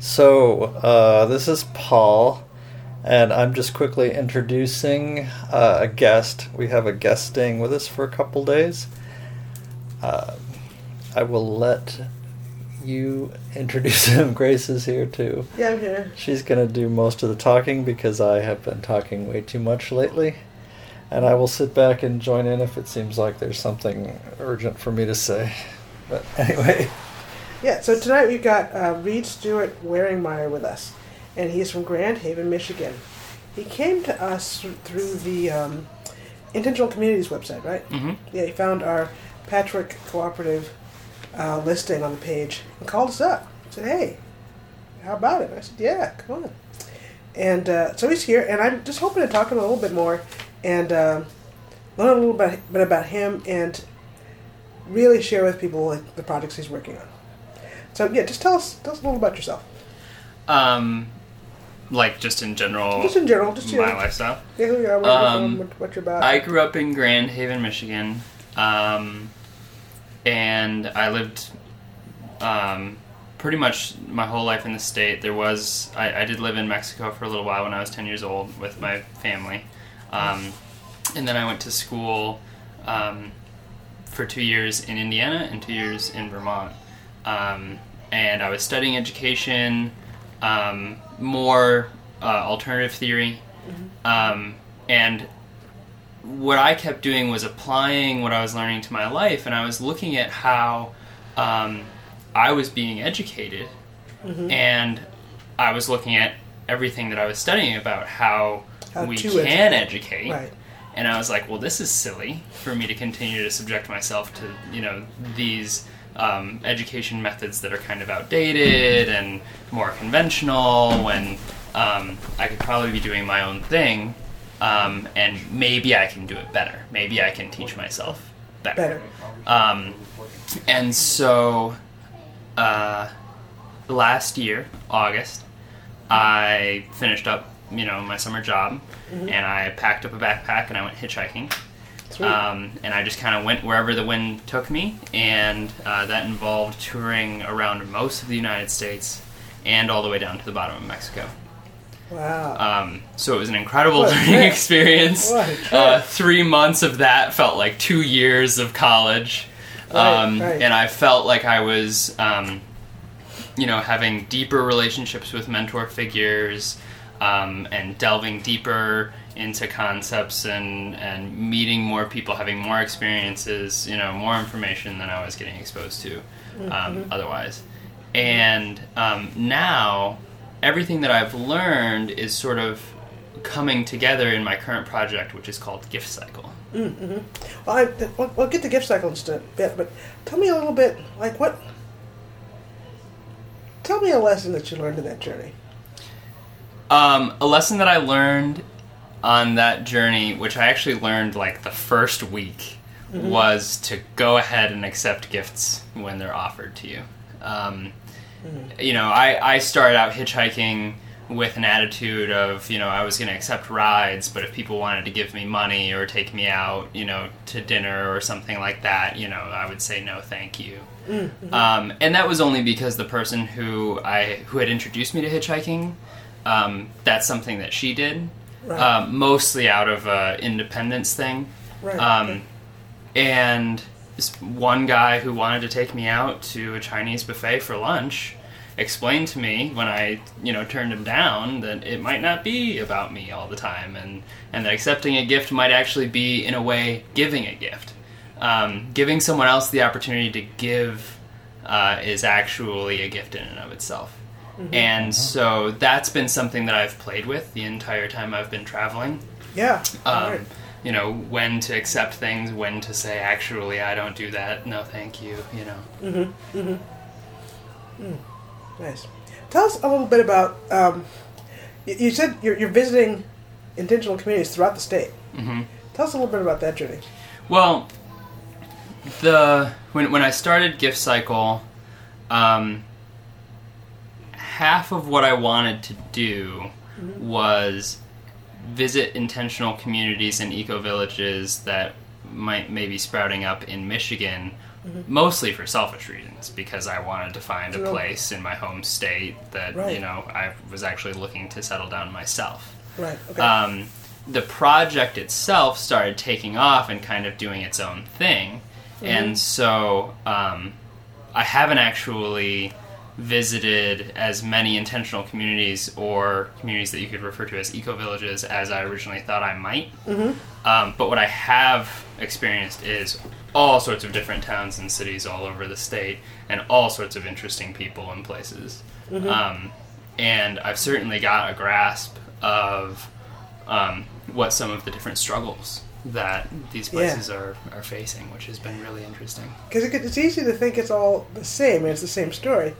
So, this is Paul, and I'm just quickly introducing a guest. We have a guest staying with us for a couple days. I will let you introduce him. Grace is here, too. Yeah, I'm here. She's going to do most of the talking because I have been talking way too much lately. And I will sit back and join in if it seems like there's something urgent for me to say. But anyway... Yeah, so tonight we've got Reed Stewart Waringmeyer with us, and he's from Grand Haven, Michigan. He came to us through the Intentional Communities website, right? Mm-hmm. Yeah, he found our Patrick Cooperative listing on the page and called us up. He said, hey, how about it? I said, yeah, come on. And so he's here, and I'm just hoping to talk a little bit more and learn a little bit about him and really share with people like, the projects he's working on. So, yeah, just tell us a little about yourself. Just in general? Just in general. Just my lifestyle. Yeah, who you are, what you're about. I grew up in Grand Haven, Michigan, and I lived pretty much my whole life in the state. I did live in Mexico for a little while when I was 10 years old with my family, and then I went to school for 2 years in Indiana and 2 years in Vermont. And I was studying education, more alternative theory, and what I kept doing was applying what I was learning to my life, and I was looking at how I was being educated, and I was looking at everything that I was studying about how we can educate. Right. And I was like, well, this is silly for me to continue to subject myself to, these... education methods that are kind of outdated and more conventional, when I could probably be doing my own thing, and maybe I can do it better. Maybe I can teach myself better. And so last year, August, I finished up, my summer job, and I packed up a backpack and I went hitchhiking. And I just kind of went wherever the wind took me, and that involved touring around most of the United States and all the way down to the bottom of Mexico. Wow. So it was an incredible learning experience. 3 months of that felt like 2 years of college. And I felt like I was, having deeper relationships with mentor figures, and delving deeper into concepts and meeting more people, having more experiences, more information than I was getting exposed to otherwise. And now everything that I've learned is sort of coming together in my current project, which is called Gift Cycle. Well, we'll get to Gift Cycle in just a bit, but tell me a little bit, tell me a lesson that you learned in that journey. A lesson that I learned on that journey, which I actually learned the first week, was to go ahead and accept gifts when they're offered to you. I started out hitchhiking with an attitude of, I was going to accept rides, but if people wanted to give me money or take me out, to dinner or something like that, I would say no, thank you. And that was only because the person who had introduced me to hitchhiking, that's something that she did, mostly out of an independence thing. And this one guy who wanted to take me out to a Chinese buffet for lunch explained to me when I, turned him down that it might not be about me all the time, and that accepting a gift might actually be, in a way, giving a gift. Giving someone else the opportunity to give is actually a gift in and of itself. And so that's been something that I've played with the entire time I've been traveling. Yeah. When to accept things, when to say, actually, I don't do that. No, thank you, Nice. Tell us a little bit about, you said you're visiting intentional communities throughout the state. Tell us a little bit about that journey. Well, when I started Gift Cycle, half of what I wanted to do was visit intentional communities and eco-villages that might maybe sprouting up in Michigan Mm-hmm. Mostly for selfish reasons, because I wanted to find a place in my home state that, you know, I was actually looking to settle down myself. Right, okay. The project itself started taking off and kind of doing its own thing, mm-hmm. and so I haven't actually visited as many intentional communities or communities that you could refer to as eco-villages as I originally thought I might. Mm-hmm. But what I have experienced is all sorts of different towns and cities all over the state, and all sorts of interesting people and places. Mm-hmm. And I've certainly got a grasp of what some of the different struggles that these places are facing, which has been really interesting. Because it's easy to think it's all the same, and it's the same story.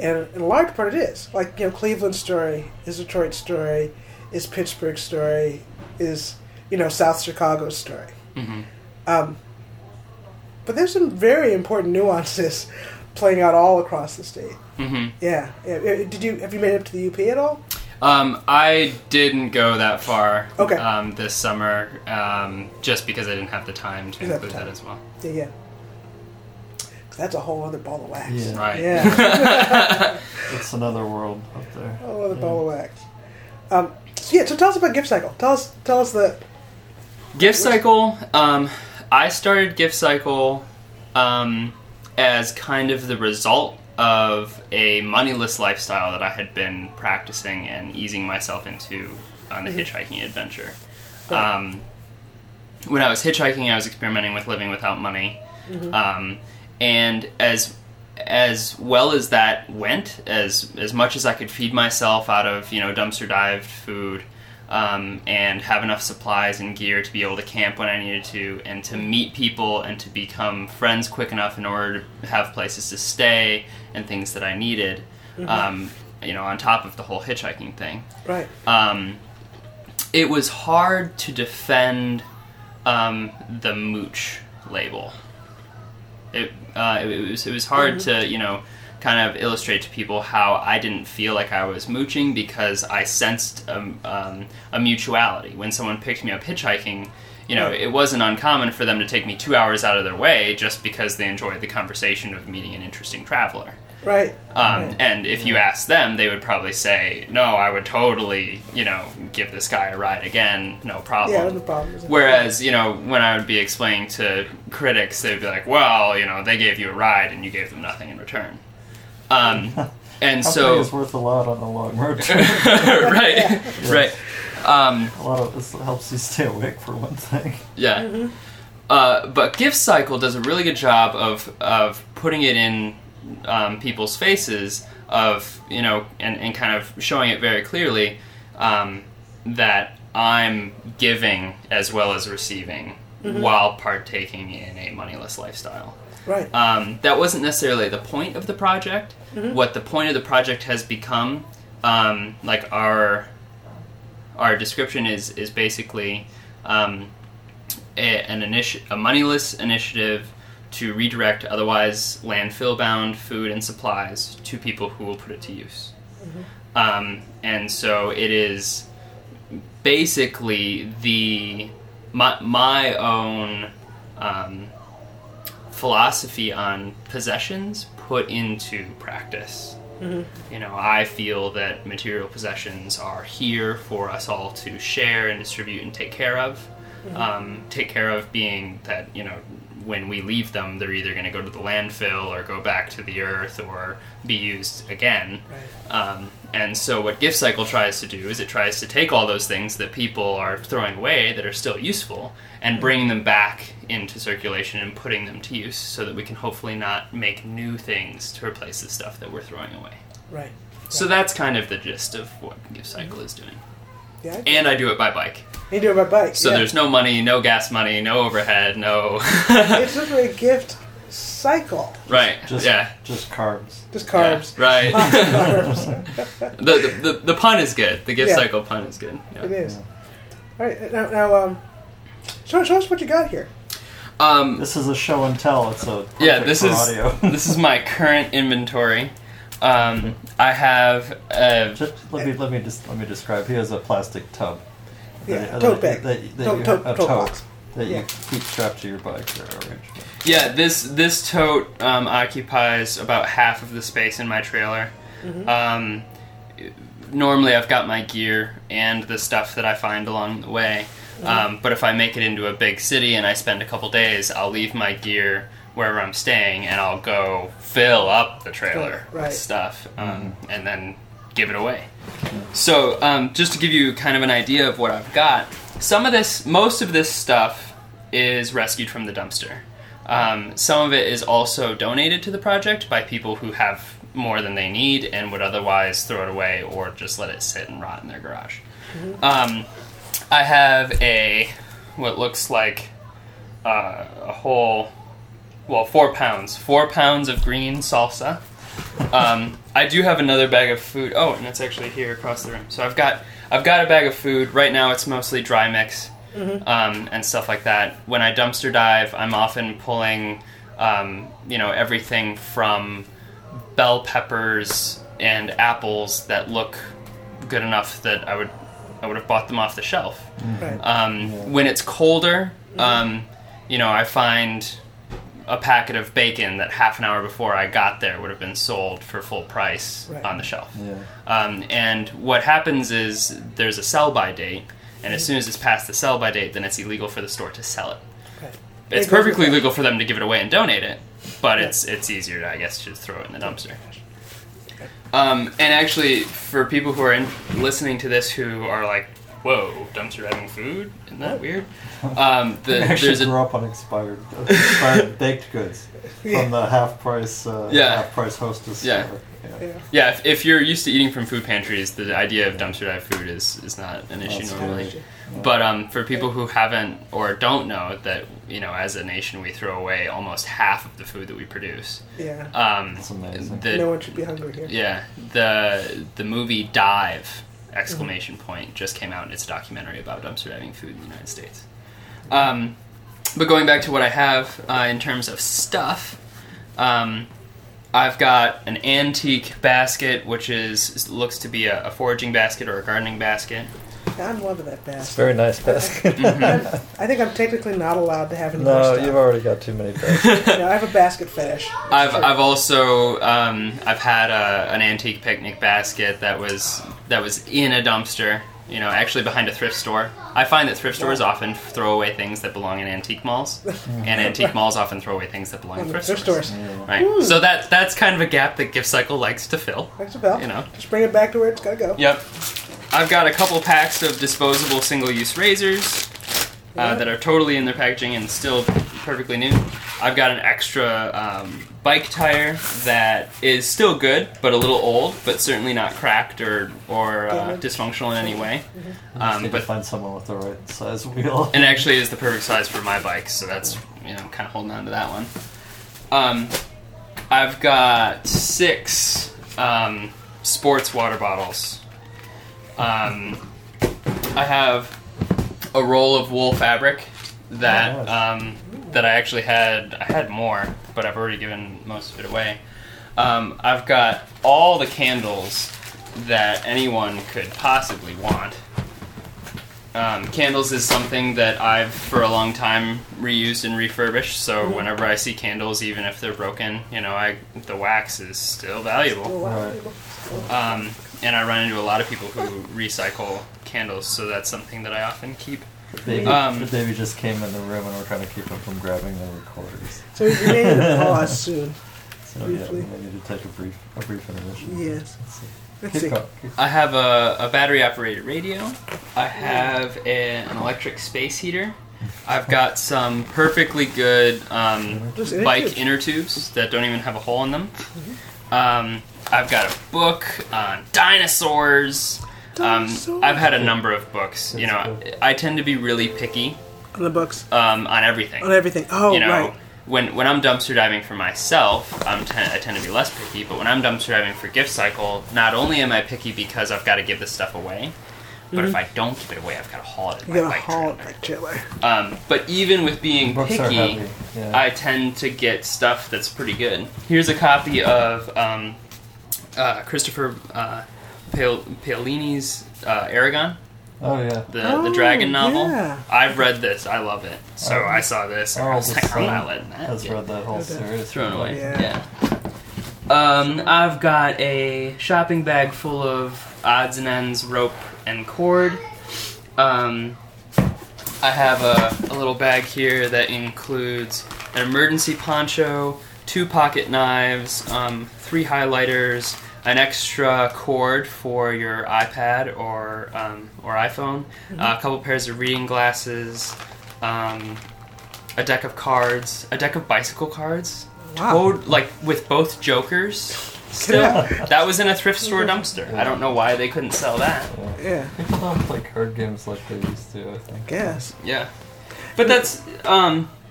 And in a large part it is. Like, you know, Cleveland's story is Detroit's story, is Pittsburgh's story, is, you know, South Chicago's story. Mm-hmm. But there's some very important nuances playing out all across the state. Mm-hmm. Yeah. Have you made it up to the UP at all? I didn't go that far this summer, just because I didn't have the time to include that as well. Yeah, yeah. That's a whole other ball of wax. Yeah. Right. Yeah. It's another world up there. A whole other ball of wax. So tell us about Gift Cycle. Tell us the... Gift Cycle... I started Gift Cycle as kind of the result of a moneyless lifestyle that I had been practicing and easing myself into on the mm-hmm. hitchhiking adventure. Yeah. When I was hitchhiking, I was experimenting with living without money. Mm-hmm. And as well as that went, as much as I could feed myself out of, you know, dumpster-dived food, and have enough supplies and gear to be able to camp when I needed to, and to meet people and to become friends quick enough in order to have places to stay and things that I needed, mm-hmm. You know, on top of the whole hitchhiking thing. Right. It was hard to defend the mooch label. It was hard mm-hmm. to, you know, kind of illustrate to people how I didn't feel like I was mooching because I sensed a mutuality. When someone picked me up hitchhiking, you know, it wasn't uncommon for them to take me 2 hours out of their way just because they enjoyed the conversation of meeting an interesting traveler. Right. And if you asked them, they would probably say, no, I would totally, you know, give this guy a ride again, no problem. Yeah, no problem. Whereas, you know, when I would be explaining to critics, they'd be like, well, you know, they gave you a ride and you gave them nothing in return. And so it's worth a lot on the long road trip. Right, yeah. Right. A lot of this helps you stay awake for one thing. Yeah. Mm-hmm. But Gift Cycle does a really good job of putting it in people's faces of, you know, and kind of showing it very clearly that I'm giving as well as receiving mm-hmm. while partaking in a moneyless lifestyle. Right. That wasn't necessarily the point of the project. Mm-hmm. What the point of the project has become, like our description is basically a moneyless initiative to redirect otherwise landfill-bound food and supplies to people who will put it to use. Mm-hmm. And so it is basically my own... philosophy on possessions put into practice. Mm-hmm. You know, I feel that material possessions are here for us all to share and distribute and take care of. Mm-hmm. Take care of being that, you know, when we leave them, they're either going to go to the landfill or go back to the earth or be used again. Right. And so what Gift Cycle tries to do is it tries to take all those things that people are throwing away that are still useful and bring them back into circulation and putting them to use so that we can hopefully not make new things to replace the stuff that we're throwing away. Right. Yeah. So that's kind of the gist of what Gift Cycle is doing. Yeah. And I do it by bike. You do it by bike. So there's no money, no gas money, no overhead, no... It's literally a gift cycle. Right. Just carbs. Just carbs. Yeah, right. Carbs. The pun is good. The gift cycle pun is good. Yeah. It is. All right. Now show us what you got here. This is a show and tell. It's a This is audio. This is my current inventory. I have. Let me describe. He has a plastic tub. Yeah. Tote bag. A tote box. that you keep strapped to your bike or arrangement. Yeah, this tote occupies about half of the space in my trailer. Mm-hmm. Normally I've got my gear and the stuff that I find along the way. Mm-hmm. But if I make it into a big city and I spend a couple days, I'll leave my gear wherever I'm staying and I'll go fill up the trailer with stuff and then give it away. So just to give you kind of an idea of what I've got, most of this stuff is rescued from the dumpster. Some of it is also donated to the project by people who have more than they need and would otherwise throw it away or just let it sit and rot in their garage. Mm-hmm. I have what looks like a whole, 4 pounds of green salsa. I do have another bag of food. Oh, and it's actually here across the room. So I've got a bag of food. Right now it's mostly dry mix and stuff like that. When I dumpster dive, I'm often pulling, everything from bell peppers and apples that look good enough that I would have bought them off the shelf. Right. When it's colder, I find a packet of bacon that half an hour before I got there would have been sold for full price on the shelf. Yeah. And what happens is there's a sell-by date, and as soon as it's past the sell-by date, then it's illegal for the store to sell it. Okay. It's perfectly legal for them to give it away and donate it, but it's easier, I guess, to throw it in the dumpster. Okay. And actually, for people who are listening to this who are like, whoa, dumpster having food? Isn't that weird? There's grew up on expired baked goods from the half price Hostess. Yeah. If you're used to eating from food pantries, the idea of dumpster dive food is not an issue normally. Yeah. But for people who haven't or don't know that, as a nation we throw away almost half of the food that we produce. Yeah. That's amazing. No one should be hungry here. Yeah. The movie Dive! ! Just came out, and it's a documentary about dumpster diving food in the United States. But going back to what I have in terms of stuff, I've got an antique basket, which looks to be a foraging basket or a gardening basket. I'm loving that basket. It's a very nice basket. I think I'm technically not allowed to have any more stuff. No, you've already got too many baskets. I have a basket fetish. I've also I've had an antique picnic basket that was in a dumpster, actually behind a thrift store. I find that thrift stores often throw away things that belong in antique malls, and antique malls often throw away things that belong in thrift stores. Yeah. Right. Mm. So that's kind of a gap that Gift Cycle likes to fill. Just bring it back to where it's gotta go. Yep. I've got a couple packs of disposable single-use razors that are totally in their packaging and still perfectly new. I've got an extra bike tire that is still good, but a little old, but certainly not cracked or dysfunctional in any way. But to find someone with the right size wheel. And actually is the perfect size for my bike, so that's, kind of holding on to that one. I've got 6 sports water bottles. I have a roll of wool fabric that I actually had. I had more, but I've already given most of it away. I've got all the candles that anyone could possibly want. Candles is something that I've, for a long time, reused and refurbished, so whenever I see candles, even if they're broken, the wax is still valuable. And I run into a lot of people who recycle candles, so that's something that I often keep. The baby just came in the room, and we're trying to keep him from grabbing the recorders. So we may need to pause soon. So briefly. Yeah, we need to take a brief intermission. Yes. Let's see. I have a battery-operated radio. I have an electric space heater. I've got some perfectly good bike inner tubes that don't even have a hole in them. Mm-hmm. I've got a book on dinosaurs. I've had a number of books. I tend to be really picky on the books. On everything. On everything. Oh, right. When I'm dumpster diving for myself, I tend to be less picky. But when I'm dumpster diving for Gift Cycle, not only am I picky because I've got to give this stuff away, but if I don't give it away, I've got to haul it. You gotta haul it in my trailer. But even with being picky, I tend to get stuff that's pretty good. Here's a copy of Christopher Paolini's Aragon. Oh, yeah. The Dragon novel. Yeah. I've read this. I love it. So I saw this. And I was like, I'm not letting that. I've read that whole series. Thrown away. Yeah. I've got a shopping bag full of odds and ends, rope and cord. I have a little bag here that includes an emergency poncho, 2 pocket knives, 3 highlighters, an extra cord for your iPad or iPhone, a couple pairs of reading glasses, a deck of cards, a deck of bicycle cards, like with both jokers. Still, that was in a thrift store dumpster. Yeah. I don't know why they couldn't sell that. Yeah, people don't play card games like they used to. I think. Yes. Yeah, but that's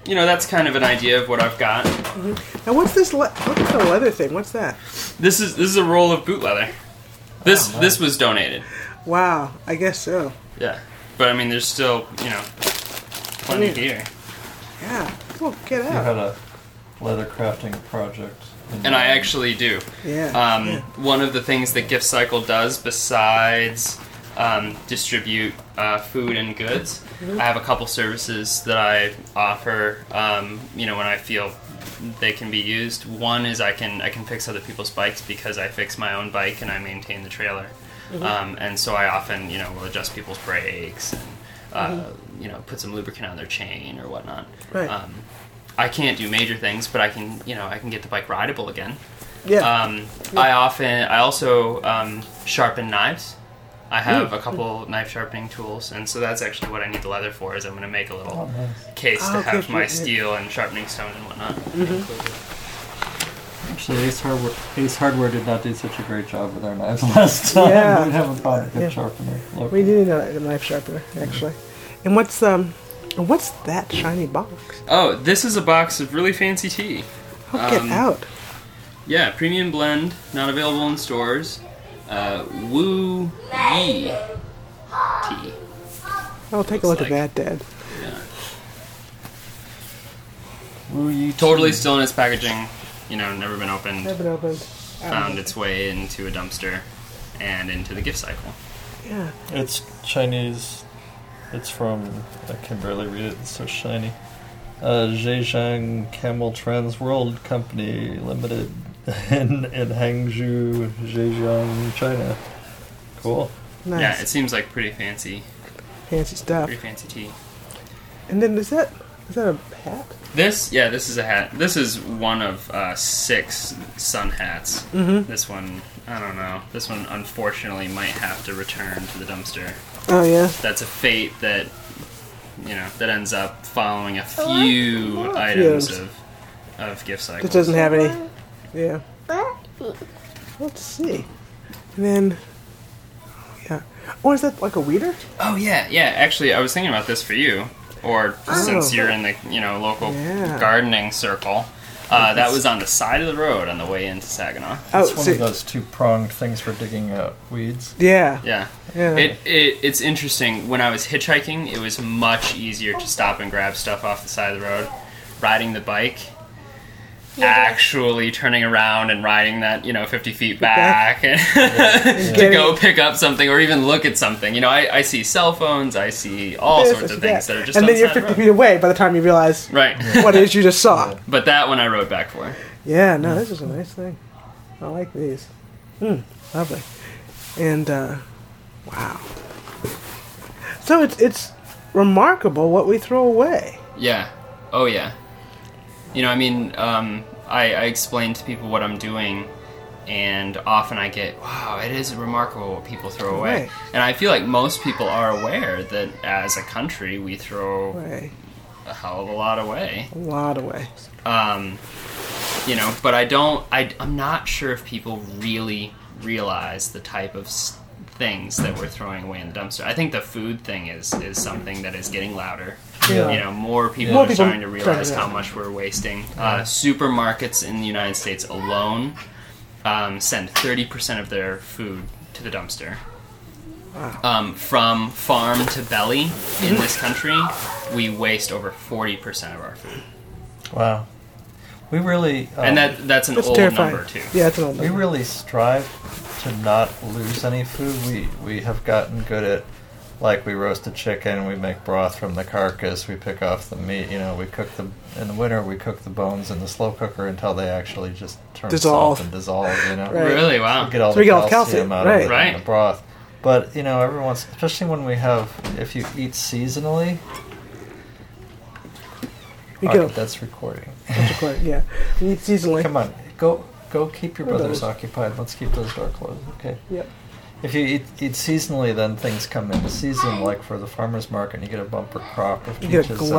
you know, that's kind of an idea of what I've got. Mm-hmm. Now, what's this? What's the leather thing? What's that? This is a roll of boot leather. This was donated. Wow, I guess so. Yeah, but I mean, there's still plenty here. Yeah, cool. Get out. You had a leather crafting project, and I actually do. Yeah. One of the things that Gift Cycle does besides distribute food and goods. I have a couple services that I offer. When I feel they can be used. One is I can fix other people's bikes because I fix my own bike and I maintain the trailer. Mm-hmm. And so I often will adjust people's brakes and put some lubricant on their chain or whatnot. Right. I can't do major things, but I can get the bike rideable again. Yeah. I also sharpen knives. I have a couple knife sharpening tools, and so that's actually what I need the leather for, is I'm going to make a little case to have my steel and sharpening stone and whatnot. Mm-hmm. Actually, Ace Hardware did not do such a great job with our knives last time. Yeah. We haven't bought a good sharpener. Look. We did a knife sharpener, actually. And what's that shiny box? Oh, this is a box of really fancy tea. Oh, get out. Yeah, premium blend, not available in stores. Wu-Yi-Tea. I'll take a look at that, Dad. Yeah. Wu-Yi-Tea. Totally still in its packaging. Never been opened. Found its way into a dumpster and into the Gift Cycle. Yeah. It's Chinese. It's from... I can barely read it. It's so shiny. Zhejiang Camel Trans World Company Limited. In Hangzhou, Zhejiang, China. Cool. Nice. Yeah, it seems like pretty fancy. Fancy stuff. Pretty fancy tea. And then is that a hat? This is a hat. This is one of 6 sun hats. Mm-hmm. This one, I don't know. This one, unfortunately, might have to return to the dumpster. Oh, yeah? That's a fate that, that ends up following a few items of Gift Cycles. It doesn't have any... Yeah. Let's see. And then... Yeah. Oh, is that like a weeder? Oh, yeah. Yeah, actually, I was thinking about this for you. Or since you're in the, local gardening circle. That was on the side of the road on the way into Saginaw. Oh, it's one of those two-pronged things for digging up weeds. Yeah. Yeah. It's interesting. When I was hitchhiking, it was much easier to stop and grab stuff off the side of the road. Riding the bike... actually turning around and riding that 50 feet back to go pick up something or even look at something. I see cell phones, I see all sorts of things that are just, and then you're 50 feet away by the time you realize what it is you just saw. But that one I rode back for. Yeah, no, this is a nice thing. I like these. Lovely. And wow. So it's remarkable what we throw away. Yeah. Oh yeah. I explain to people what I'm doing, and often I get, wow, it is remarkable what people throw away. And I feel like most people are aware that as a country, we throw a hell of a lot away. A lot away. But I'm not sure if people really realize the type of things that we're throwing away in the dumpster. I think the food thing is something that is getting louder. Yeah. More people are starting to realize how much we're wasting. Supermarkets in the United States alone send 30% of their food to the dumpster. Wow. From farm to belly in this country, we waste over 40% of our food. Wow. We really... and that's an old terrifying number, too. Yeah, it's an old number. We really strive to not lose any food. We have gotten good at like we roast a chicken, we make broth from the carcass, we pick off the meat, you know, we cook the, in the winter, we cook the bones in the slow cooker until they actually just turn soft and dissolve, you know. Right. Really? Wow. We get all the calcium out of it in the broth. But, you know, every once, especially when we have, if you eat seasonally, that's recording. That's recording, yeah. You eat seasonally. Come on, go keep your brothers occupied. Let's keep those doors closed, okay? Yep. If you eat seasonally, then things come into season, like for the farmer's market, and you get a bumper crop of peaches.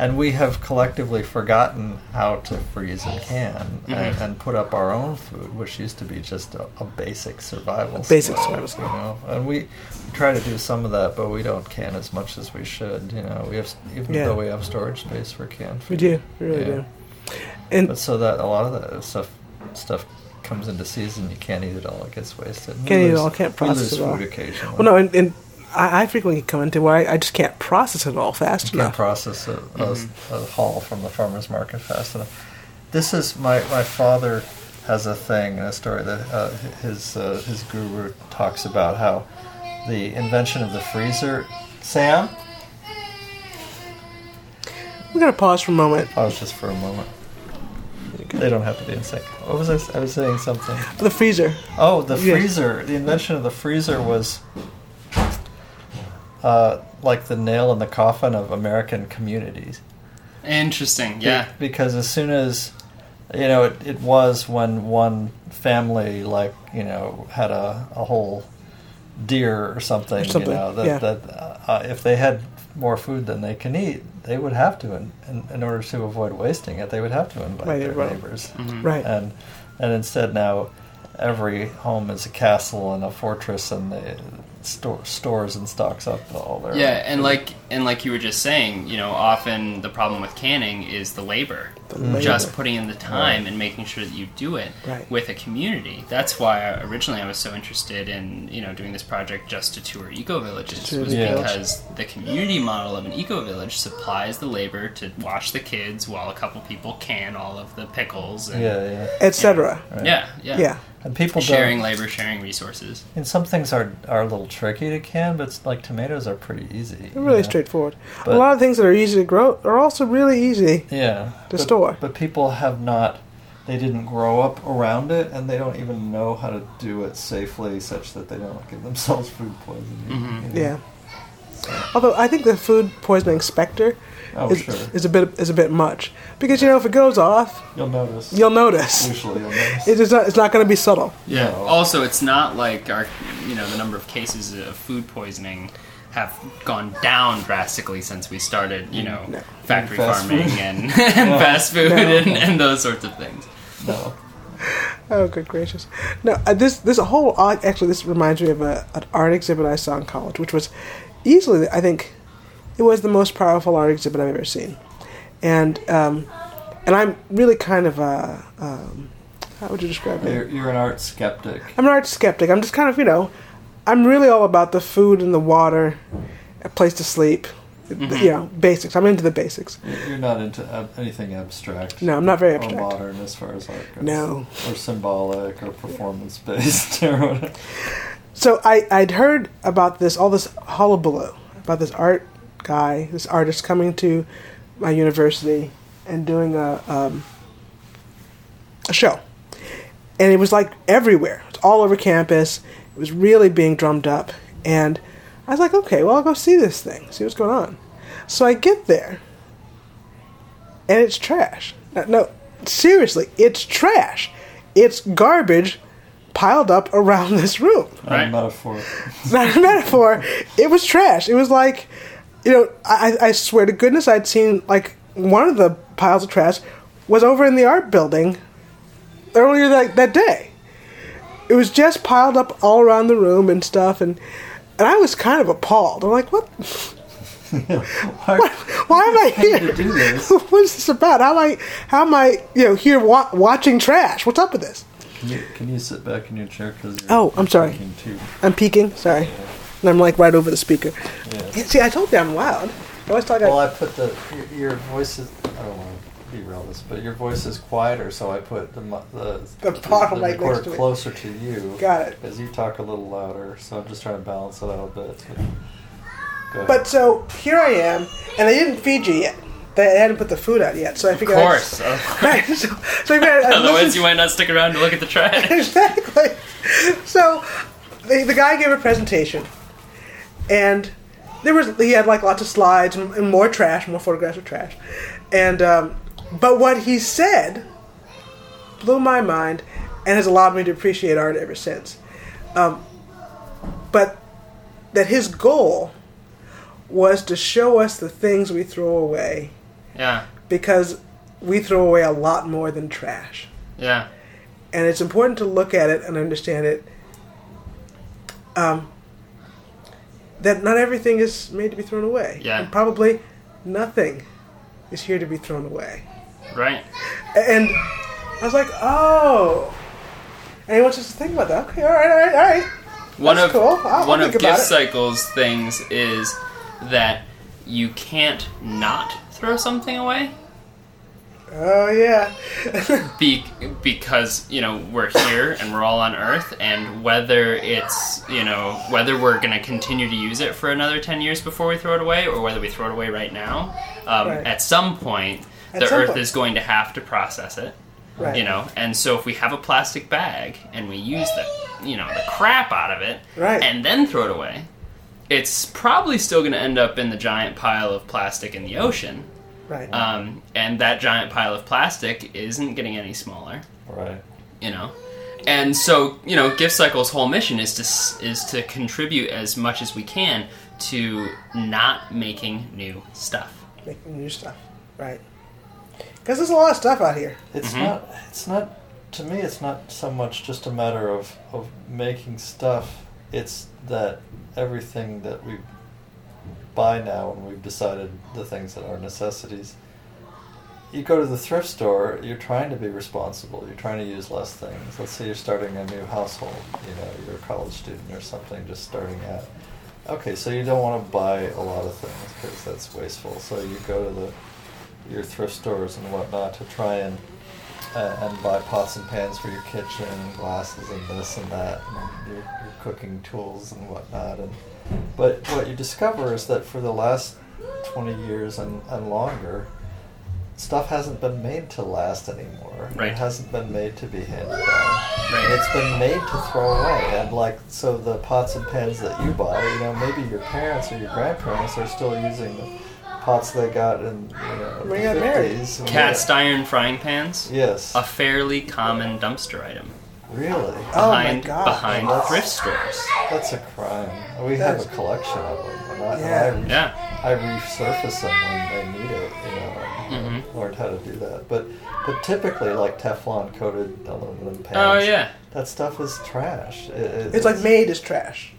And we have collectively forgotten how to freeze and can and put up our own food, which used to be just a basic survival skill. You know? And we try to do some of that, but we don't can as much as we should. You know, we have, even though we have storage space for canned food. We do, we really do. And but so that a lot of that stuff comes into season, you can't eat it all, it gets wasted. Can't process it all. Food occasionally. Well, no, and I frequently come into where I just can't process it all fast enough. Can't process a haul from the farmer's market fast enough. This is my father has a thing, a story that his guru talks about how the invention of the freezer. Sam? We're going to pause for a moment. Pause just for a moment. They don't have to be in sync. What was I? I was saying something. The freezer. Oh, the freezer. The invention of the freezer was like the nail in the coffin of American communities. Interesting, yeah. Because as soon as, you know, it was when one family, like, you know, had a whole deer or something. You know, that if they had more food than they can eat, they would have to, in order to avoid wasting it, they would have to invite their neighbors. Mm-hmm. Right. And instead now, every home is a castle and a fortress, and they stores and stocks up all their... Yeah, and like you were just saying, you know, often the problem with canning is the labor. Just putting in the time and making sure that you do it with a community. That's why originally I was so interested in, you know, doing this project just to tour eco-villages, was because the community model of an eco-village supplies the labor to wash the kids while a couple people can all of the pickles and... etc. You know, And people sharing labor, sharing resources. And some things are a little tricky to can, but it's like tomatoes are pretty easy. They're really straightforward. But a lot of things that are easy to grow are also really easy to store. But people they didn't grow up around it, and they don't even know how to do it safely such that they don't give themselves food poisoning. Mm-hmm. You know? Yeah. Although I think the food poisoning specter is a bit much, because, you know, if it goes off, you'll notice. Usually, you'll notice. It's not going to be subtle. Yeah. No. Also, it's not like the number of cases of food poisoning have gone down drastically since we started, you know, factory farming and fast food and those sorts of things. No. Oh, good gracious! No, this reminds me of an art exhibit I saw in college, which was easily, I think, it was the most powerful art exhibit I've ever seen, and I'm really kind of a how would you describe it? You're an art skeptic. I'm an art skeptic. I'm just kind of, you know, I'm really all about the food and the water, a place to sleep, you know, basics. I'm into the basics. You're not into anything abstract. No, I'm not very abstract. Or modern as far as art goes. No. Or symbolic or performance based or whatever. So I'd heard about all this hullabaloo about this artist coming to my university and doing a show, and it was like everywhere. It's all over campus. It was really being drummed up, and I was like, okay, well, I'll go see this thing, see what's going on. So I get there, and it's trash. No, seriously, it's trash. It's garbage piled up around this room. Not a metaphor. Not a metaphor. It was trash. It was like, you know, I swear to goodness, I'd seen, like, one of the piles of trash was over in the art building earlier that day. It was just piled up all around the room and stuff, and I was kind of appalled. I'm like, what? Why am I here? To do this? What is this about? How am I you know, here watching trash? What's up with this? Can you sit back in your chair? I'm sorry. I'm peeking. Sorry. Yeah. And I'm like right over the speaker. Yeah. See, I told you I'm loud. I always thought I put your voice is... I don't want to derail this, but your voice is quieter, so I put the right recorder next to closer to you. Got it. Because you talk a little louder, so I'm just trying to balance it out a bit. Go ahead. But so here I am, and they didn't feed you yet. They hadn't put the food out yet, so I figured. Of course. Right. So I figured, otherwise, you might not stick around to look at the trash. Exactly. So the guy gave a presentation, and he had like lots of slides and more trash, more photographs of trash, and but what he said blew my mind and has allowed me to appreciate art ever since. But that his goal was to show us the things we throw away. Yeah. Because we throw away a lot more than trash. Yeah. And it's important to look at it and understand it. That not everything is made to be thrown away. Yeah. And probably nothing is here to be thrown away. Right. And I was like, oh. And he wants us to think about that. Okay, all right. One of Gift Cycle's things is that you can't not throw something away. Oh, yeah. Because, you know, we're here and we're all on Earth, and whether it's, you know, whether we're going to continue to use it for another 10 years before we throw it away, or whether we throw it away right now, right. At some point, the Earth is going to have to process it, right. You know, and so if we have a plastic bag and we use the crap out of it, right. And then throw it away, it's probably still going to end up in the giant pile of plastic in the ocean. Right. And that giant pile of plastic isn't getting any smaller. Right. You know? And so, you know, Gift Cycle's whole mission is to contribute as much as we can to not making new stuff. Making new stuff. Right. Because there's a lot of stuff out here. It's mm-hmm. not... It's not... To me, it's not so much just a matter of making stuff. It's that everything that we buy now, and we've decided the things that are necessities, you go to the thrift store, you're trying to be responsible. You're trying to use less things. Let's say you're starting a new household. You know, you're a college student or something just starting out. Okay, so you don't want to buy a lot of things because that's wasteful. So you go to your thrift stores and whatnot to try and buy pots and pans for your kitchen, and glasses, and this and that, and your cooking tools and whatnot. But what you discover is that for the last 20 years and longer, stuff hasn't been made to last anymore. Right. It hasn't been made to be handed down. Right. It's been made to throw away. And like, so the pots and pans that you buy, you know, maybe your parents or your grandparents are still using them. Pots they got in the 50s. Cast iron frying pans? Yes. A fairly common dumpster item. Really? Behind thrift stores. That's a crime. We have a collection of them. And I resurface them when they need it, mm-hmm. Learned how to do that. But typically, like Teflon-coated aluminum pans. Oh, yeah. That stuff is trash. It's like made is trash.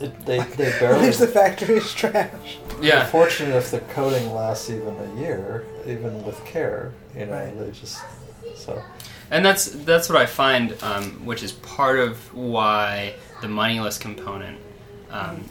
They barely... At least the factory is trash. Yeah. They're fortunate if the coating lasts even a year, even with care. You know, right. They just... so. And that's what I find, which is part of why the moneyless component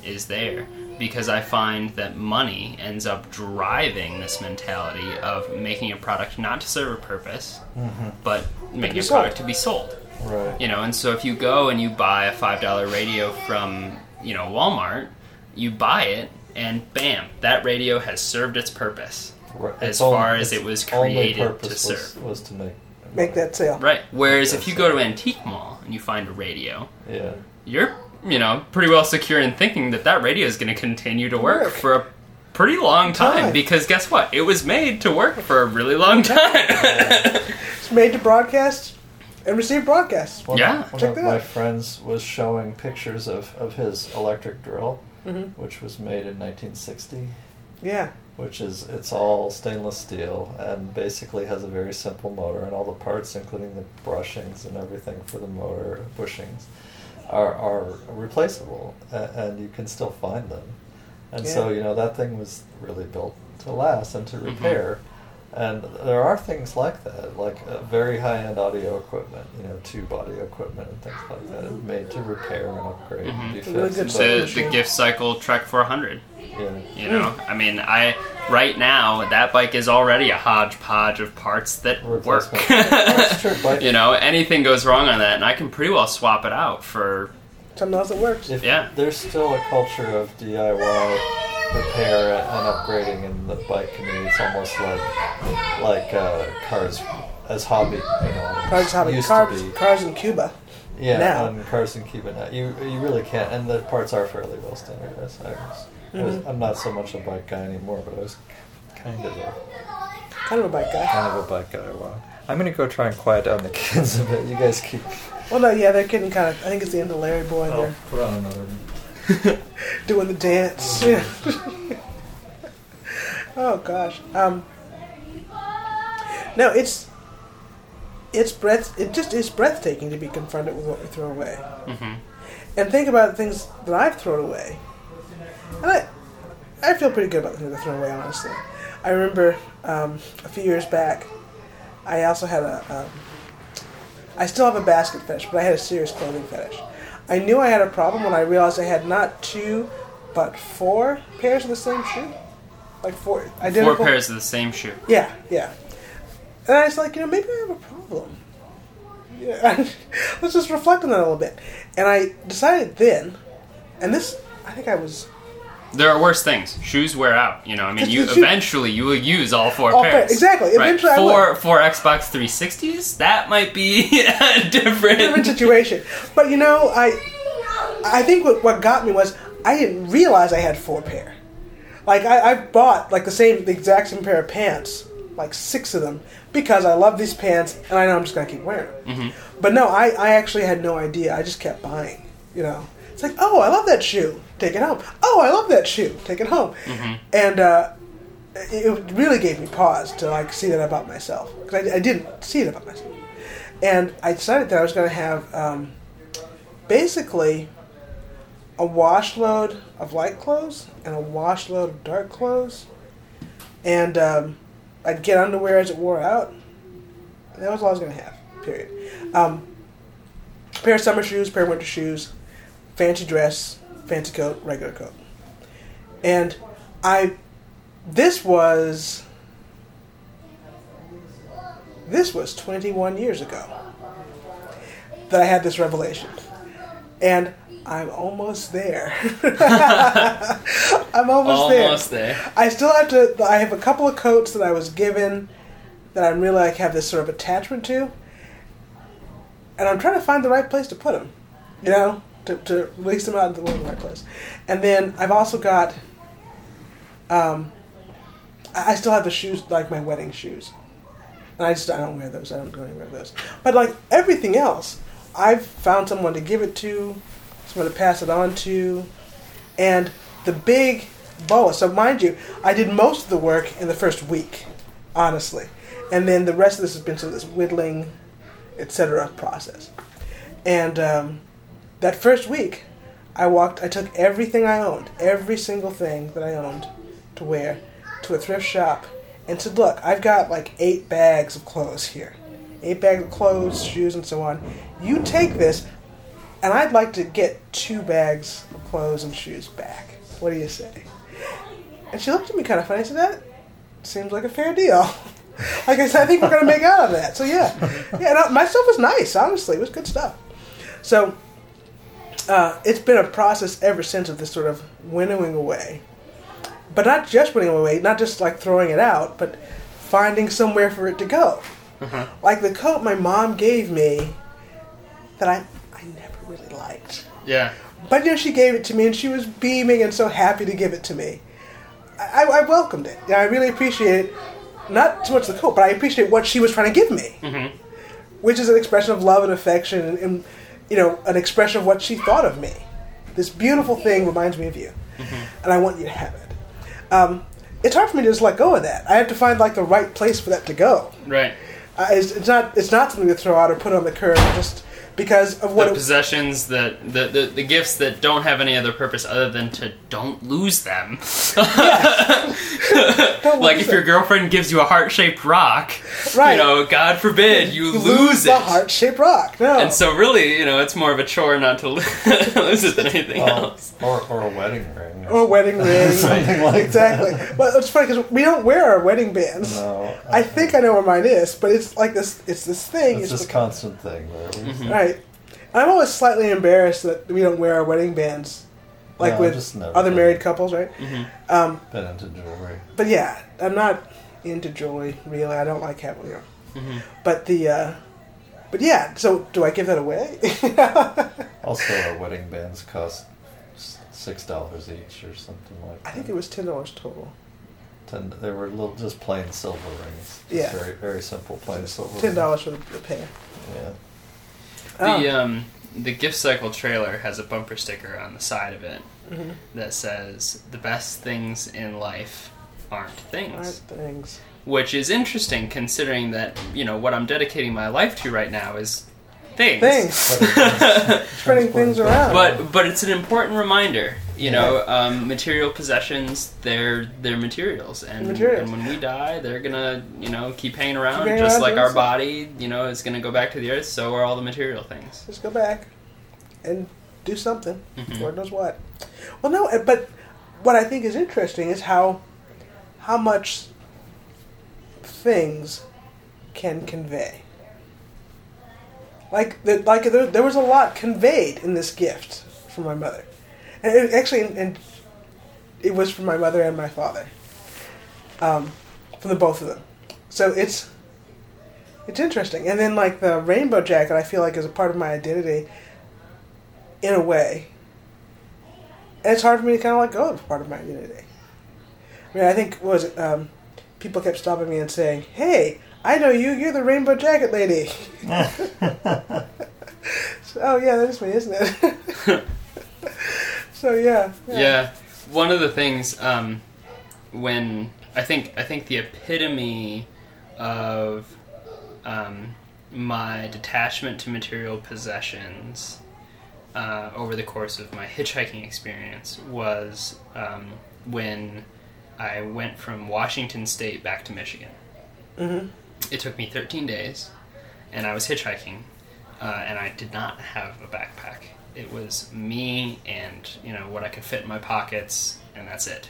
is there. Because I find that money ends up driving this mentality of making a product not to serve a purpose, mm-hmm. but making a product to be sold. Right. You know, and so if you go and you buy a $5 radio from... you know, Walmart, you buy it, and bam, that radio has served its purpose. Right. As far as it was created to serve. Was to make that sale. Right. Whereas if you go to Antique Mall and you find a radio, yeah, you're, you know, pretty well secure in thinking that radio is going to continue to work for a pretty long time, because guess what? It was made to work for a really long time. It's made to broadcast and receive broadcasts. One of my friends was showing pictures of his electric drill, mm-hmm. which was made in 1960. Yeah. Which is, it's all stainless steel and basically has a very simple motor, and all the parts, including the brushings and everything for the motor, bushings, are replaceable, and you can still find them. And so, you know, that thing was really built to last and to repair. Mm-hmm. And there are things like that, like very high-end audio equipment, you know, tube audio equipment and things like that, it's made to repair and upgrade. Mm-hmm. And defense, the Gift Cycle Trek 400. Yeah. You know, I mean, right now, that bike is already a hodgepodge of parts that work. That's true, bike. You know, anything goes wrong on that, and I can pretty well swap it out for... something else that works. There's still a culture of DIY... repair and upgrading in the bike community. It's almost like cars as hobby. Cars in Cuba. Yeah, now. On cars in Cuba now. You really can't, and the parts are fairly well standardized. I'm not so much a bike guy anymore, but I was kind of a bike guy. Wow. I'm gonna go try and quiet down the kids a bit. You guys keep. Well, no, yeah, they're getting kind of. I think it's the end of Larry Boy. They're put on another one. Doing the dance. Yeah. Oh gosh. No, It just is breathtaking to be confronted with what we throw away, mm-hmm. and think about the things that I've thrown away. And I feel pretty good about the things I throw away, honestly. I remember a few years back, I also had I still have a basket fetish, but I had a serious clothing fetish. I knew I had a problem when I realized I had not 2, but 4 pairs of the same shoe. Like 4 identical. 4 pairs of the same shoe. Yeah, yeah. And I was like, maybe I have a problem. Yeah, let's just reflect on that a little bit. And I decided then, and this, I think I was... There are worse things. Shoes wear out. Eventually you will use all 4 pairs. Pair. Exactly. Right? Eventually, four Xbox 360s. That might be a different situation. But I think what got me was I didn't realize I had 4 pair. Like I bought like the exact same pair of pants, like 6 of them, because I love these pants and I know I'm just gonna keep wearing them. Mm-hmm. But no, I actually had no idea. I just kept buying. It's like, oh, I love that shoe. Take it home. Oh, I love that shoe. Take it home. Mm-hmm. And it really gave me pause to see that about myself. Because I didn't see it about myself. And I decided that I was going to have basically a wash load of light clothes and a wash load of dark clothes. And I'd get underwear as it wore out. And that was all I was going to have, period. A pair of summer shoes, a pair of winter shoes, fancy dress, fancy coat, regular coat. And this was 21 years ago that I had this revelation. And I'm almost there. I'm almost there. I still have to, I have a couple of coats that I was given that I really have this sort of attachment to. And I'm trying to find the right place to put them, to release them out into the right place. And then I've also got, I still have the shoes, like my wedding shoes. And I don't wear those. I don't go anywhere with those. But everything else, I've found someone to give it to, someone to pass it on to, and the big bolus. So mind you, I did most of the work in the first week, honestly. And then the rest of this has been sort of this whittling, etc. process. And, that first week, I took everything I owned, every single thing that I owned to wear, to a thrift shop and said, look, I've got 8 bags of clothes here. 8 bags of clothes, shoes, and so on. You take this, and I'd like to get 2 bags of clothes and shoes back. What do you say? And she looked at me kind of funny and said, that seems like a fair deal. Like I said, I think we're going to make out of that. So yeah. Yeah, my stuff was nice, honestly. It was good stuff. So... it's been a process ever since of this sort of winnowing away. But not just winnowing away, not just throwing it out, but finding somewhere for it to go. Uh-huh. Like the coat my mom gave me that I never really liked. Yeah. But she gave it to me and she was beaming and so happy to give it to me. I welcomed it. I really appreciate it. Not so much the coat, but I appreciate what she was trying to give me. Mm-hmm. Which is an expression of love and affection and an expression of what she thought of me. This beautiful thing reminds me of you. Mm-hmm. And I want you to have it. It's hard for me to just let go of that. I have to find, the right place for that to go. Right. It's not something to throw out or put on the curb just because of what... The possessions, the gifts that don't have any other purpose other than to don't lose them. Don't lose if them. Your girlfriend gives you a heart-shaped rock... Right. God forbid you lose it. The heart-shaped rock. No. And so, really, it's more of a chore not to lose it than anything else. Or a wedding ring. Or a wedding ring. Something like exactly. That. Well, it's funny because we don't wear our wedding bands. No. I think I know where mine is, but it's like this. It's this thing. It's this constant thing. Right? Mm-hmm. Right. I'm always slightly embarrassed that we don't wear our wedding bands like with other married couples, right? Mm-hmm. Been into jewelry. But yeah, I'm not into jewelry, really. I don't like having, you know. Mm-hmm. But the, but yeah, so do I give that away? Also, our wedding bands cost $6 each or something like that. I think it was $10 total. They were little, just plain silver rings. Yeah. Very, very simple, plain silver rings. $10 for the pair. Yeah. Oh. The Gift Cycle trailer has a bumper sticker on the side of it mm-hmm. that says, "The best things in life aren't things." Aren't things. Which is interesting, considering that, you know, what I'm dedicating my life to right now is things. Things. Spreading things around. But it's an important reminder, you know, material possessions, they're materials. And when we die, they're going to, you know, keep hanging around. Just like our body, you know, is going to go back to the earth, so are all the material things. Just go back and do something. Mm-hmm. Lord knows what. Well, no, but what I think is interesting is how much things can convey. There was a lot conveyed in this gift from my mother, and it was from my mother and my father, from the both of them. So it's interesting. And then like the rainbow jacket, I feel like is a part of my identity, in a way. And it's hard for me to kind of let go of part of my identity. I mean, I think people kept stopping me and saying, "Hey, I know you. You're the rainbow jacket lady." Oh yeah, that is me, isn't it? So yeah. One of the things when I think the epitome of my detachment to material possessions over the course of my hitchhiking experience was when I went from Washington State back to Michigan. Mm-hmm. It took me 13 days, and I was hitchhiking, and I did not have a backpack. It was me and, you know, what I could fit in my pockets, and that's it.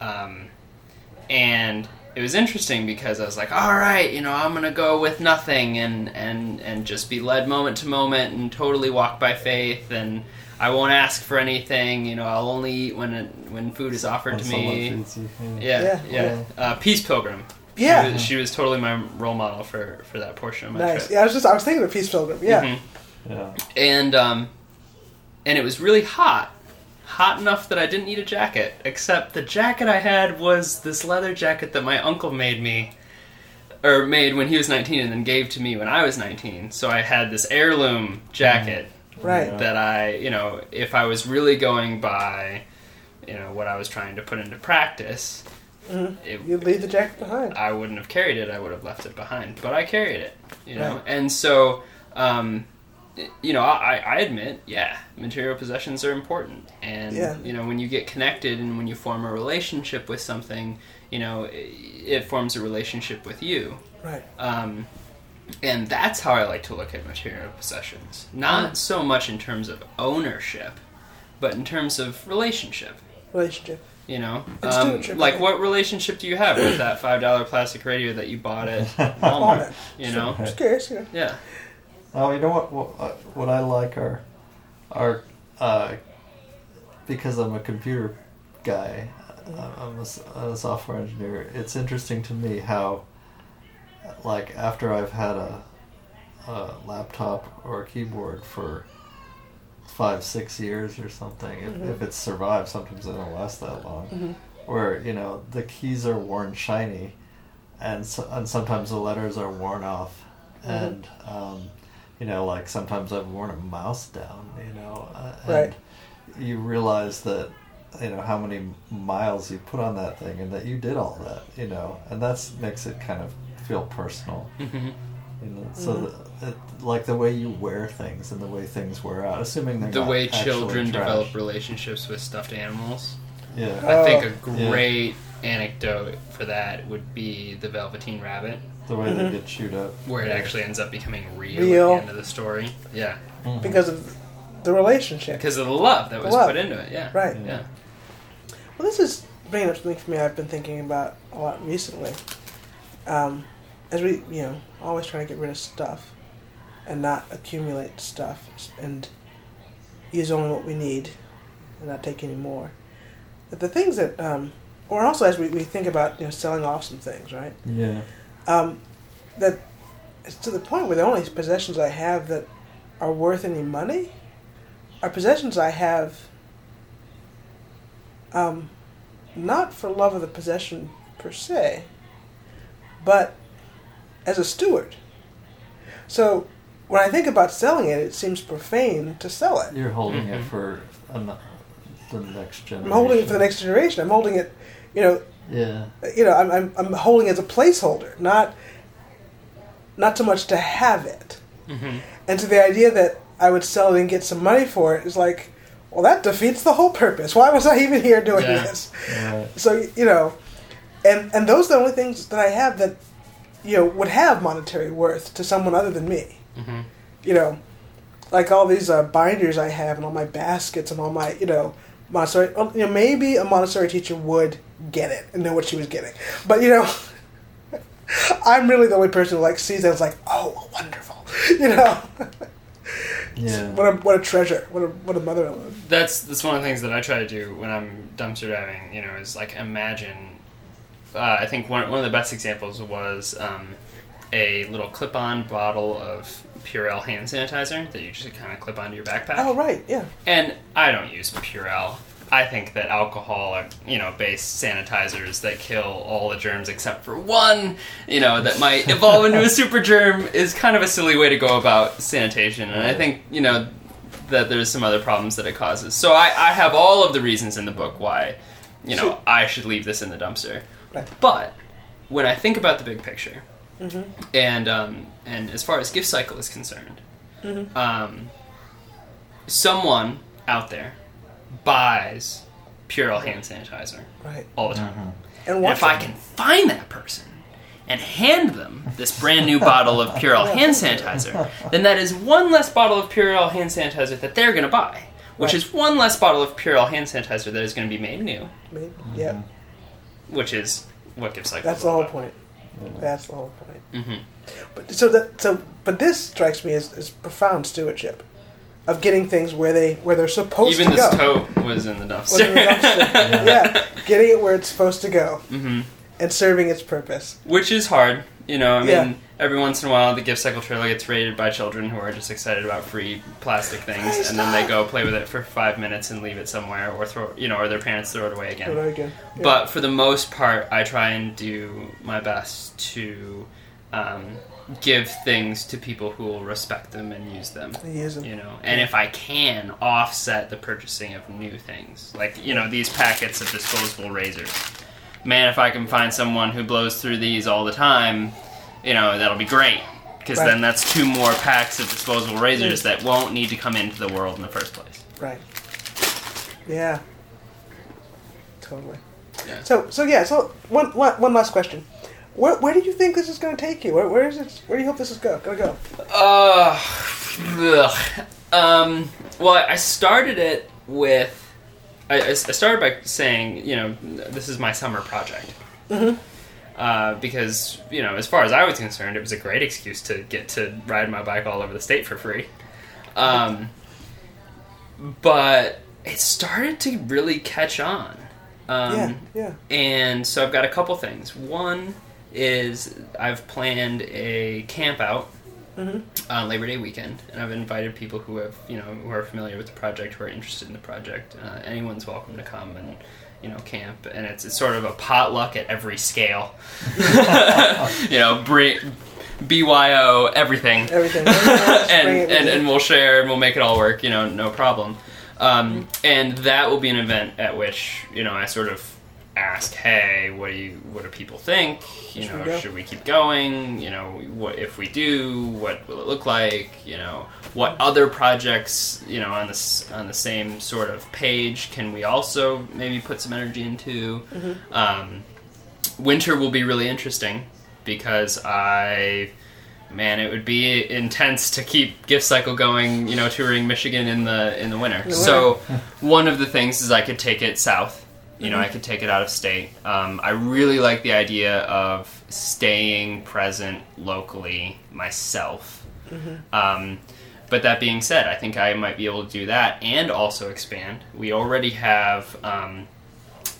And it was interesting because I was like, all right, you know, I'm going to go with nothing and just be led moment to moment and totally walk by faith, and I won't ask for anything, you know, I'll only eat when food is offered to me. Yeah. Peace Pilgrim. Yeah. She was totally my role model for that portion of my trip. Nice. Yeah, I was thinking of Peace Pilgrim, mm-hmm. Yeah. And it was really hot. Hot enough that I didn't need a jacket, except the jacket I had was this leather jacket that my uncle made when he was 19 and then gave to me when I was 19. So I had this heirloom jacket. Mm-hmm. Right. That I, you know, if I was really going by, you know, what I was trying to put into practice, mm-hmm. You'd leave the jacket behind. I wouldn't have carried it. I would have left it behind. But I carried it, you know. Right. And so, you know, I admit, material possessions are important. And, you know, when you get connected and when you form a relationship with something, you know, it forms a relationship with you. Right. And that's how I like to look at material possessions. Not so much in terms of ownership, but in terms of relationship. You know? Like, what relationship do you have with that $5 plastic radio that you bought at Walmart? You know? Just curious, Yeah. Oh, you know what I like are because I'm a computer guy, I'm a software engineer, it's interesting to me how, like, after I've had a laptop or a keyboard for 5-6 years or something, mm-hmm. if it's survived, sometimes it don't last that long, mm-hmm. where, you know, the keys are worn shiny and sometimes the letters are worn off, mm-hmm. and you know, like, sometimes I've worn a mouse down, you know, and you realize that, you know, how many miles you put on that thing and that you did all that, you know, and that makes it kind of feel personal, mm-hmm. you know, so mm-hmm. Like the way you wear things and the way things wear out, assuming they're the way children develop relationships with stuffed animals. Yeah, I think a great anecdote for that would be the Velveteen Rabbit. The way mm-hmm. they get chewed up, where it actually ends up becoming real at the end of the story. Yeah, mm-hmm. because of the relationship, because of the love that was put into it. Yeah, right. Yeah. Well, this is bringing up something for me I've been thinking about a lot recently. As we, you know, always trying to get rid of stuff and not accumulate stuff and use only what we need and not take any more. But the things that, or also as we think about, you know, selling off some things, right? Yeah. That it's to the point where the only possessions I have that are worth any money are possessions I have, not for love of the possession per se, but as a steward. So when I think about selling it, it seems profane to sell it. You're holding it for the next generation. I'm holding it for the next generation. I'm holding it, you know. Yeah. You know, I'm holding it as a placeholder, not so much to have it. Mm-hmm. And so the idea that I would sell it and get some money for it is like, well, that defeats the whole purpose. Why was I even here doing this? Yeah. So, you know, and those are the only things that I have that, you know, would have monetary worth to someone other than me. Mm-hmm. You know, like all these binders I have and all my baskets and all my, you know, Montessori. You know, maybe a Montessori teacher would get it and know what she was getting. But, you know, I'm really the only person who, like, sees that and is like, oh, wonderful, you know. Yeah. What a treasure! What a mother! That's one of the things that I try to do when I'm dumpster diving. You know, is like imagine. I think one of the best examples was a little clip-on bottle of Purell hand sanitizer that you just kind of clip onto your backpack. Oh right, yeah. And I don't use Purell. I think that alcohol are, you know, based sanitizers that kill all the germs except for one, you know, that might evolve into a super germ is kind of a silly way to go about sanitation. And I think, you know, that there's some other problems that it causes. So I have all of the reasons in the book why, you know, I should leave this in the dumpster. Right. But when I think about the big picture, mm-hmm. And as far as Gift Cycle is concerned, mm-hmm. Someone out there buys Purell hand sanitizer all the time. Mm-hmm. And if I can find that person and hand them this brand new bottle of Purell hand sanitizer, then that is one less bottle of Purell hand sanitizer that they're going to buy, which is one less bottle of Purell hand sanitizer that is going to be made new. Mm-hmm. Yeah. Which is what Gift Cycle. That's the whole point. Mm-hmm. That's the whole point. Mm-hmm. But this strikes me as profound stewardship. Of getting things where they're supposed to go. Even this tote was in the dumpster. Yeah, getting it where it's supposed to go, mm-hmm. and serving its purpose, which is hard. You know, I mean, every once in a while, the Gift Cycle trailer gets raided by children who are just excited about free plastic things, and then they go play with it for 5 minutes and leave it somewhere, or or their parents throw it away again. Yeah. But for the most part, I try and do my best to. Give things to people who will respect them and use them. You know, and if I can offset the purchasing of new things, like, you know, these packets of disposable razors. Man, if I can find someone who blows through these all the time, you know, that'll be great, because then that's 2 more packs of disposable razors that won't need to come into the world in the first place. Right. Yeah. Totally. Yeah. So one last question. Where do you think this is going to take you? Where is it? Where do you hope this is going to go? Well, I started it with. I started by saying, you know, this is my summer project. Mm-hmm. Because, you know, as far as I was concerned, it was a great excuse to get to ride my bike all over the state for free. But it started to really catch on. And so I've got a couple things. One is I've planned a camp out on Labor Day weekend, and I've invited people who have, you know, who are familiar with the project, who are interested in the project. Anyone's welcome to come and, you know, camp. And it's sort of a potluck at every scale. You know, BYO everything. And we'll share and we'll make it all work. You know, no problem. And that will be an event at which, you know, I sort of ask, hey, what do people think? You know, should we keep going? You know, what if we do? What will it look like? You know, what other projects, you know, on the same sort of page can we also maybe put some energy into? Mm-hmm. Winter will be really interesting because it would be intense to keep Gift Cycle going, you know, touring Michigan in the winter. So one of the things is I could take it south. You know, I could take it out of state. I really like the idea of staying present locally myself. Mm-hmm. But that being said, I think I might be able to do that and also expand. We already have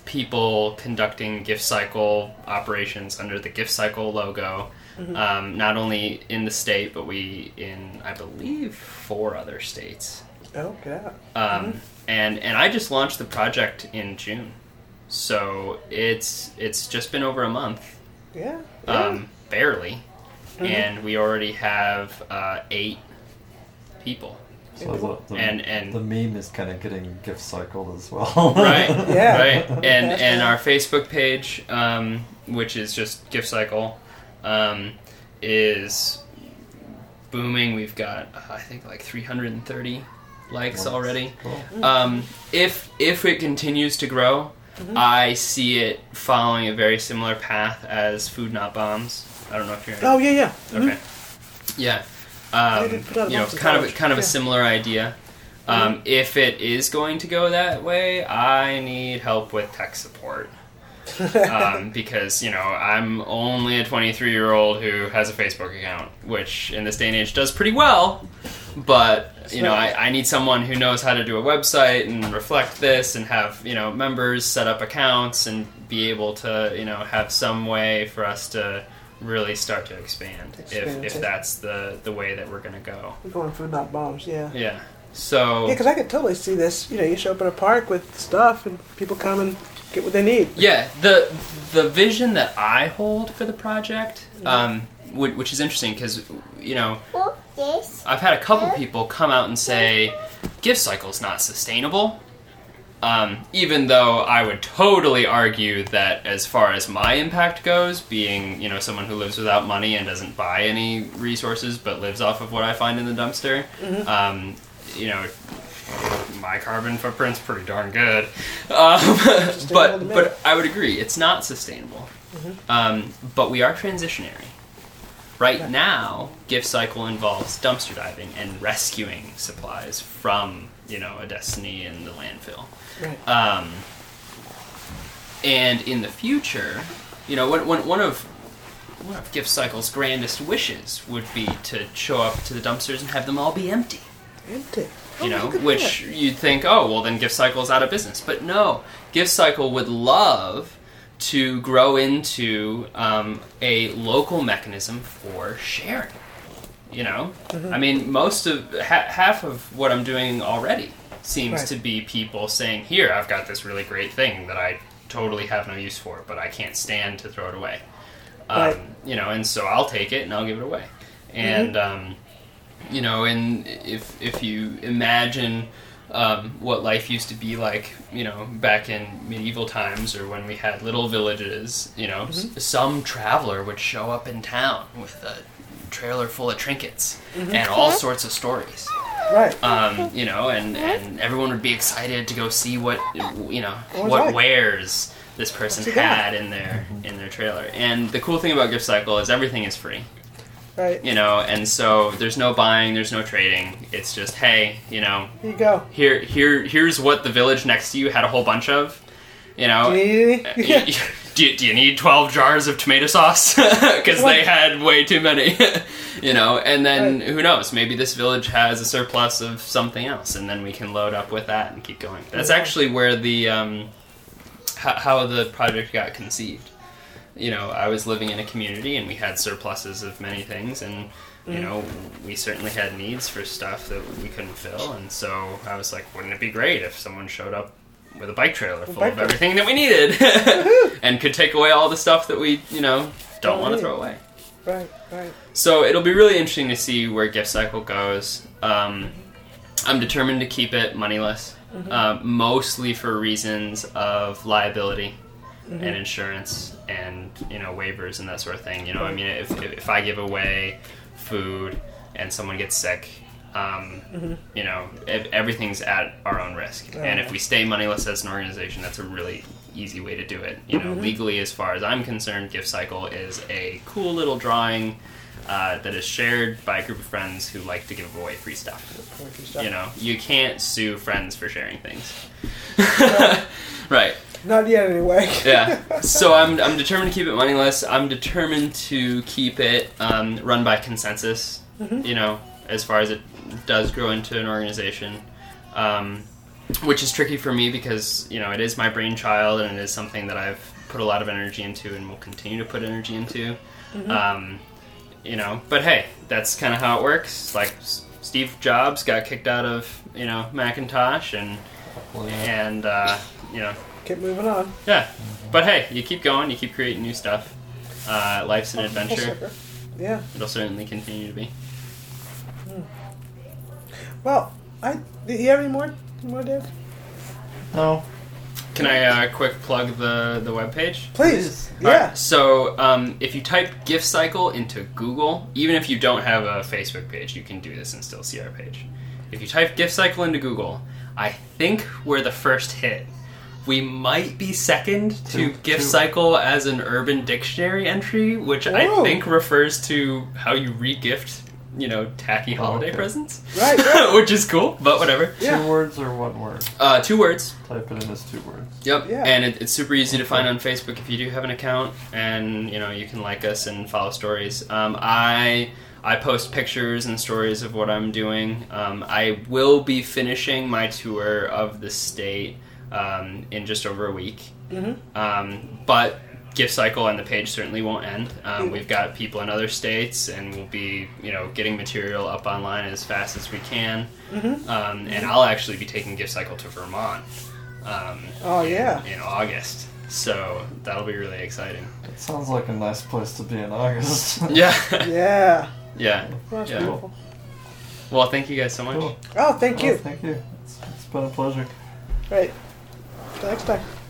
people conducting Gift Cycle operations under the Gift Cycle logo, mm-hmm. Not only in the state, but I believe, 4 other states. Oh, yeah. Mm-hmm. And I just launched the project in June. So it's just been over a month. Yeah. Barely. Mm-hmm. And we already have 8 people. So the meme is kind of getting gift cycled as well. Right. Yeah. Right. And our Facebook page, which is just Gift Cycle, is booming. We've got, I think, like 330 likes already. Cool. If it continues to grow, mm-hmm. I see it following a very similar path as Food Not Bombs. I don't know if you're... Oh, yeah. Okay. Mm-hmm. Yeah. Kind of a similar idea. Mm-hmm. If it is going to go that way, I need help with tech support. Because, I'm only a 23-year-old who has a Facebook account, which in this day and age does pretty well. But, I need someone who knows how to do a website and reflect this and have, members set up accounts and be able to, have some way for us to really start to expand if that's the way that we're going to go. We're going Food Not Bombs, yeah. Yeah. So... Yeah, because I could totally see this. You show up in a park with stuff and people come and get what they need. Yeah, the vision that I hold for the project, which is interesting because, I've had a couple people come out and say, Gift Cycle's not sustainable. Even though I would totally argue that as far as my impact goes, being, someone who lives without money and doesn't buy any resources but lives off of what I find in the dumpster, mm-hmm. My carbon footprint's pretty darn good. But I would agree, it's not sustainable. Mm-hmm. But we are transitionary. Right now, Gift Cycle involves dumpster diving and rescuing supplies from, a destiny in the landfill. Right. And in the future, one of Gift Cycle's grandest wishes would be to show up to the dumpsters and have them all be empty. Empty. Which you'd think, oh, well, then Gift Cycle's out of business. But no, Gift Cycle would love to grow into a local mechanism for sharing. Mm-hmm. I mean, half of what I'm doing already seems to be people saying, here, I've got this really great thing that I totally have no use for, but I can't stand to throw it away. Right. And so I'll take it and I'll give it away. And, mm-hmm. And if you imagine what life used to be like, back in medieval times or when we had little villages, mm-hmm. Some traveler would show up in town with a trailer full of trinkets mm-hmm. and all sorts of stories. Right. And everyone would be excited to go see what, what wares this person had in their trailer. And the cool thing about Gift Cycle is everything is free. Right. And so there's no buying, there's no trading. It's just, hey, here you go. Here's what the village next to you had a whole bunch of. Do you need 12 jars of tomato sauce? Because they had way too many. And then who knows? Maybe this village has a surplus of something else, and then we can load up with that and keep going. That's actually where the how the project got conceived. I was living in a community, and we had surpluses of many things, and we certainly had needs for stuff that we couldn't fill. And so I was like, wouldn't it be great if someone showed up with a bike trailer full of everything that we needed and could take away all the stuff that we, don't want to throw away. Right. So it'll be really interesting to see where Gift Cycle goes. I'm determined to keep it moneyless, mm-hmm. Mostly for reasons of liability mm-hmm. and insurance and, waivers and that sort of thing. If I give away food and someone gets sick, mm-hmm. Everything's at our own risk. And if we stay moneyless as an organization, that's a really easy way to do it. Mm-hmm. Legally, as far as I'm concerned, Gift Cycle is a cool little drawing that is shared by a group of friends who like to give away free stuff. You can't sue friends for sharing things. Right. Not yet, anyway. Yeah. So I'm determined to keep it moneyless. I'm determined to keep it run by consensus. Mm-hmm. as far as it does grow into an organization, which is tricky for me because, you know, it is my brainchild and it is something that I've put a lot of energy into and will continue to put energy into. Mm-hmm. You know, but hey, that's kind of how it works. Like Steve Jobs got kicked out of, you know, Macintosh and you know, keep moving on. Yeah. But hey, you keep going, you keep creating new stuff. Life's an adventure. Yeah. It'll certainly continue to be. Well, do you have any more, Dave? No. Can I quick plug the webpage? Please. Yeah. Right, so if you type Gift Cycle into Google, even if you don't have a Facebook page, you can do this and still see our page. If you type Gift Cycle into Google, I think we're the first hit. We might be second to Gift Cycle as an Urban Dictionary entry, which I think refers to how you re-gift, you know, tacky holiday presents. Right. Which is cool, but whatever. Yeah. 2 words or 1 word? 2 words. Type it in as 2 words. Yep. Yeah. And it's super easy to find on Facebook if you do have an account, and, you know, you can like us and follow stories. I post pictures and stories of what I'm doing. I will be finishing my tour of the state in just over a week. Mm-hmm. But Gift Cycle and the page certainly won't end. We've got people in other states, and we'll be, you know, getting material up online as fast as we can. Mm-hmm. And I'll actually be taking Gift Cycle to Vermont. In August. So that'll be really exciting. It sounds like a nice place to be in August. Yeah. Yeah. Yeah. That's beautiful. Well, thank you guys so much. Cool. Oh, thank you. Thank you. It's been a pleasure. Great. Till next time.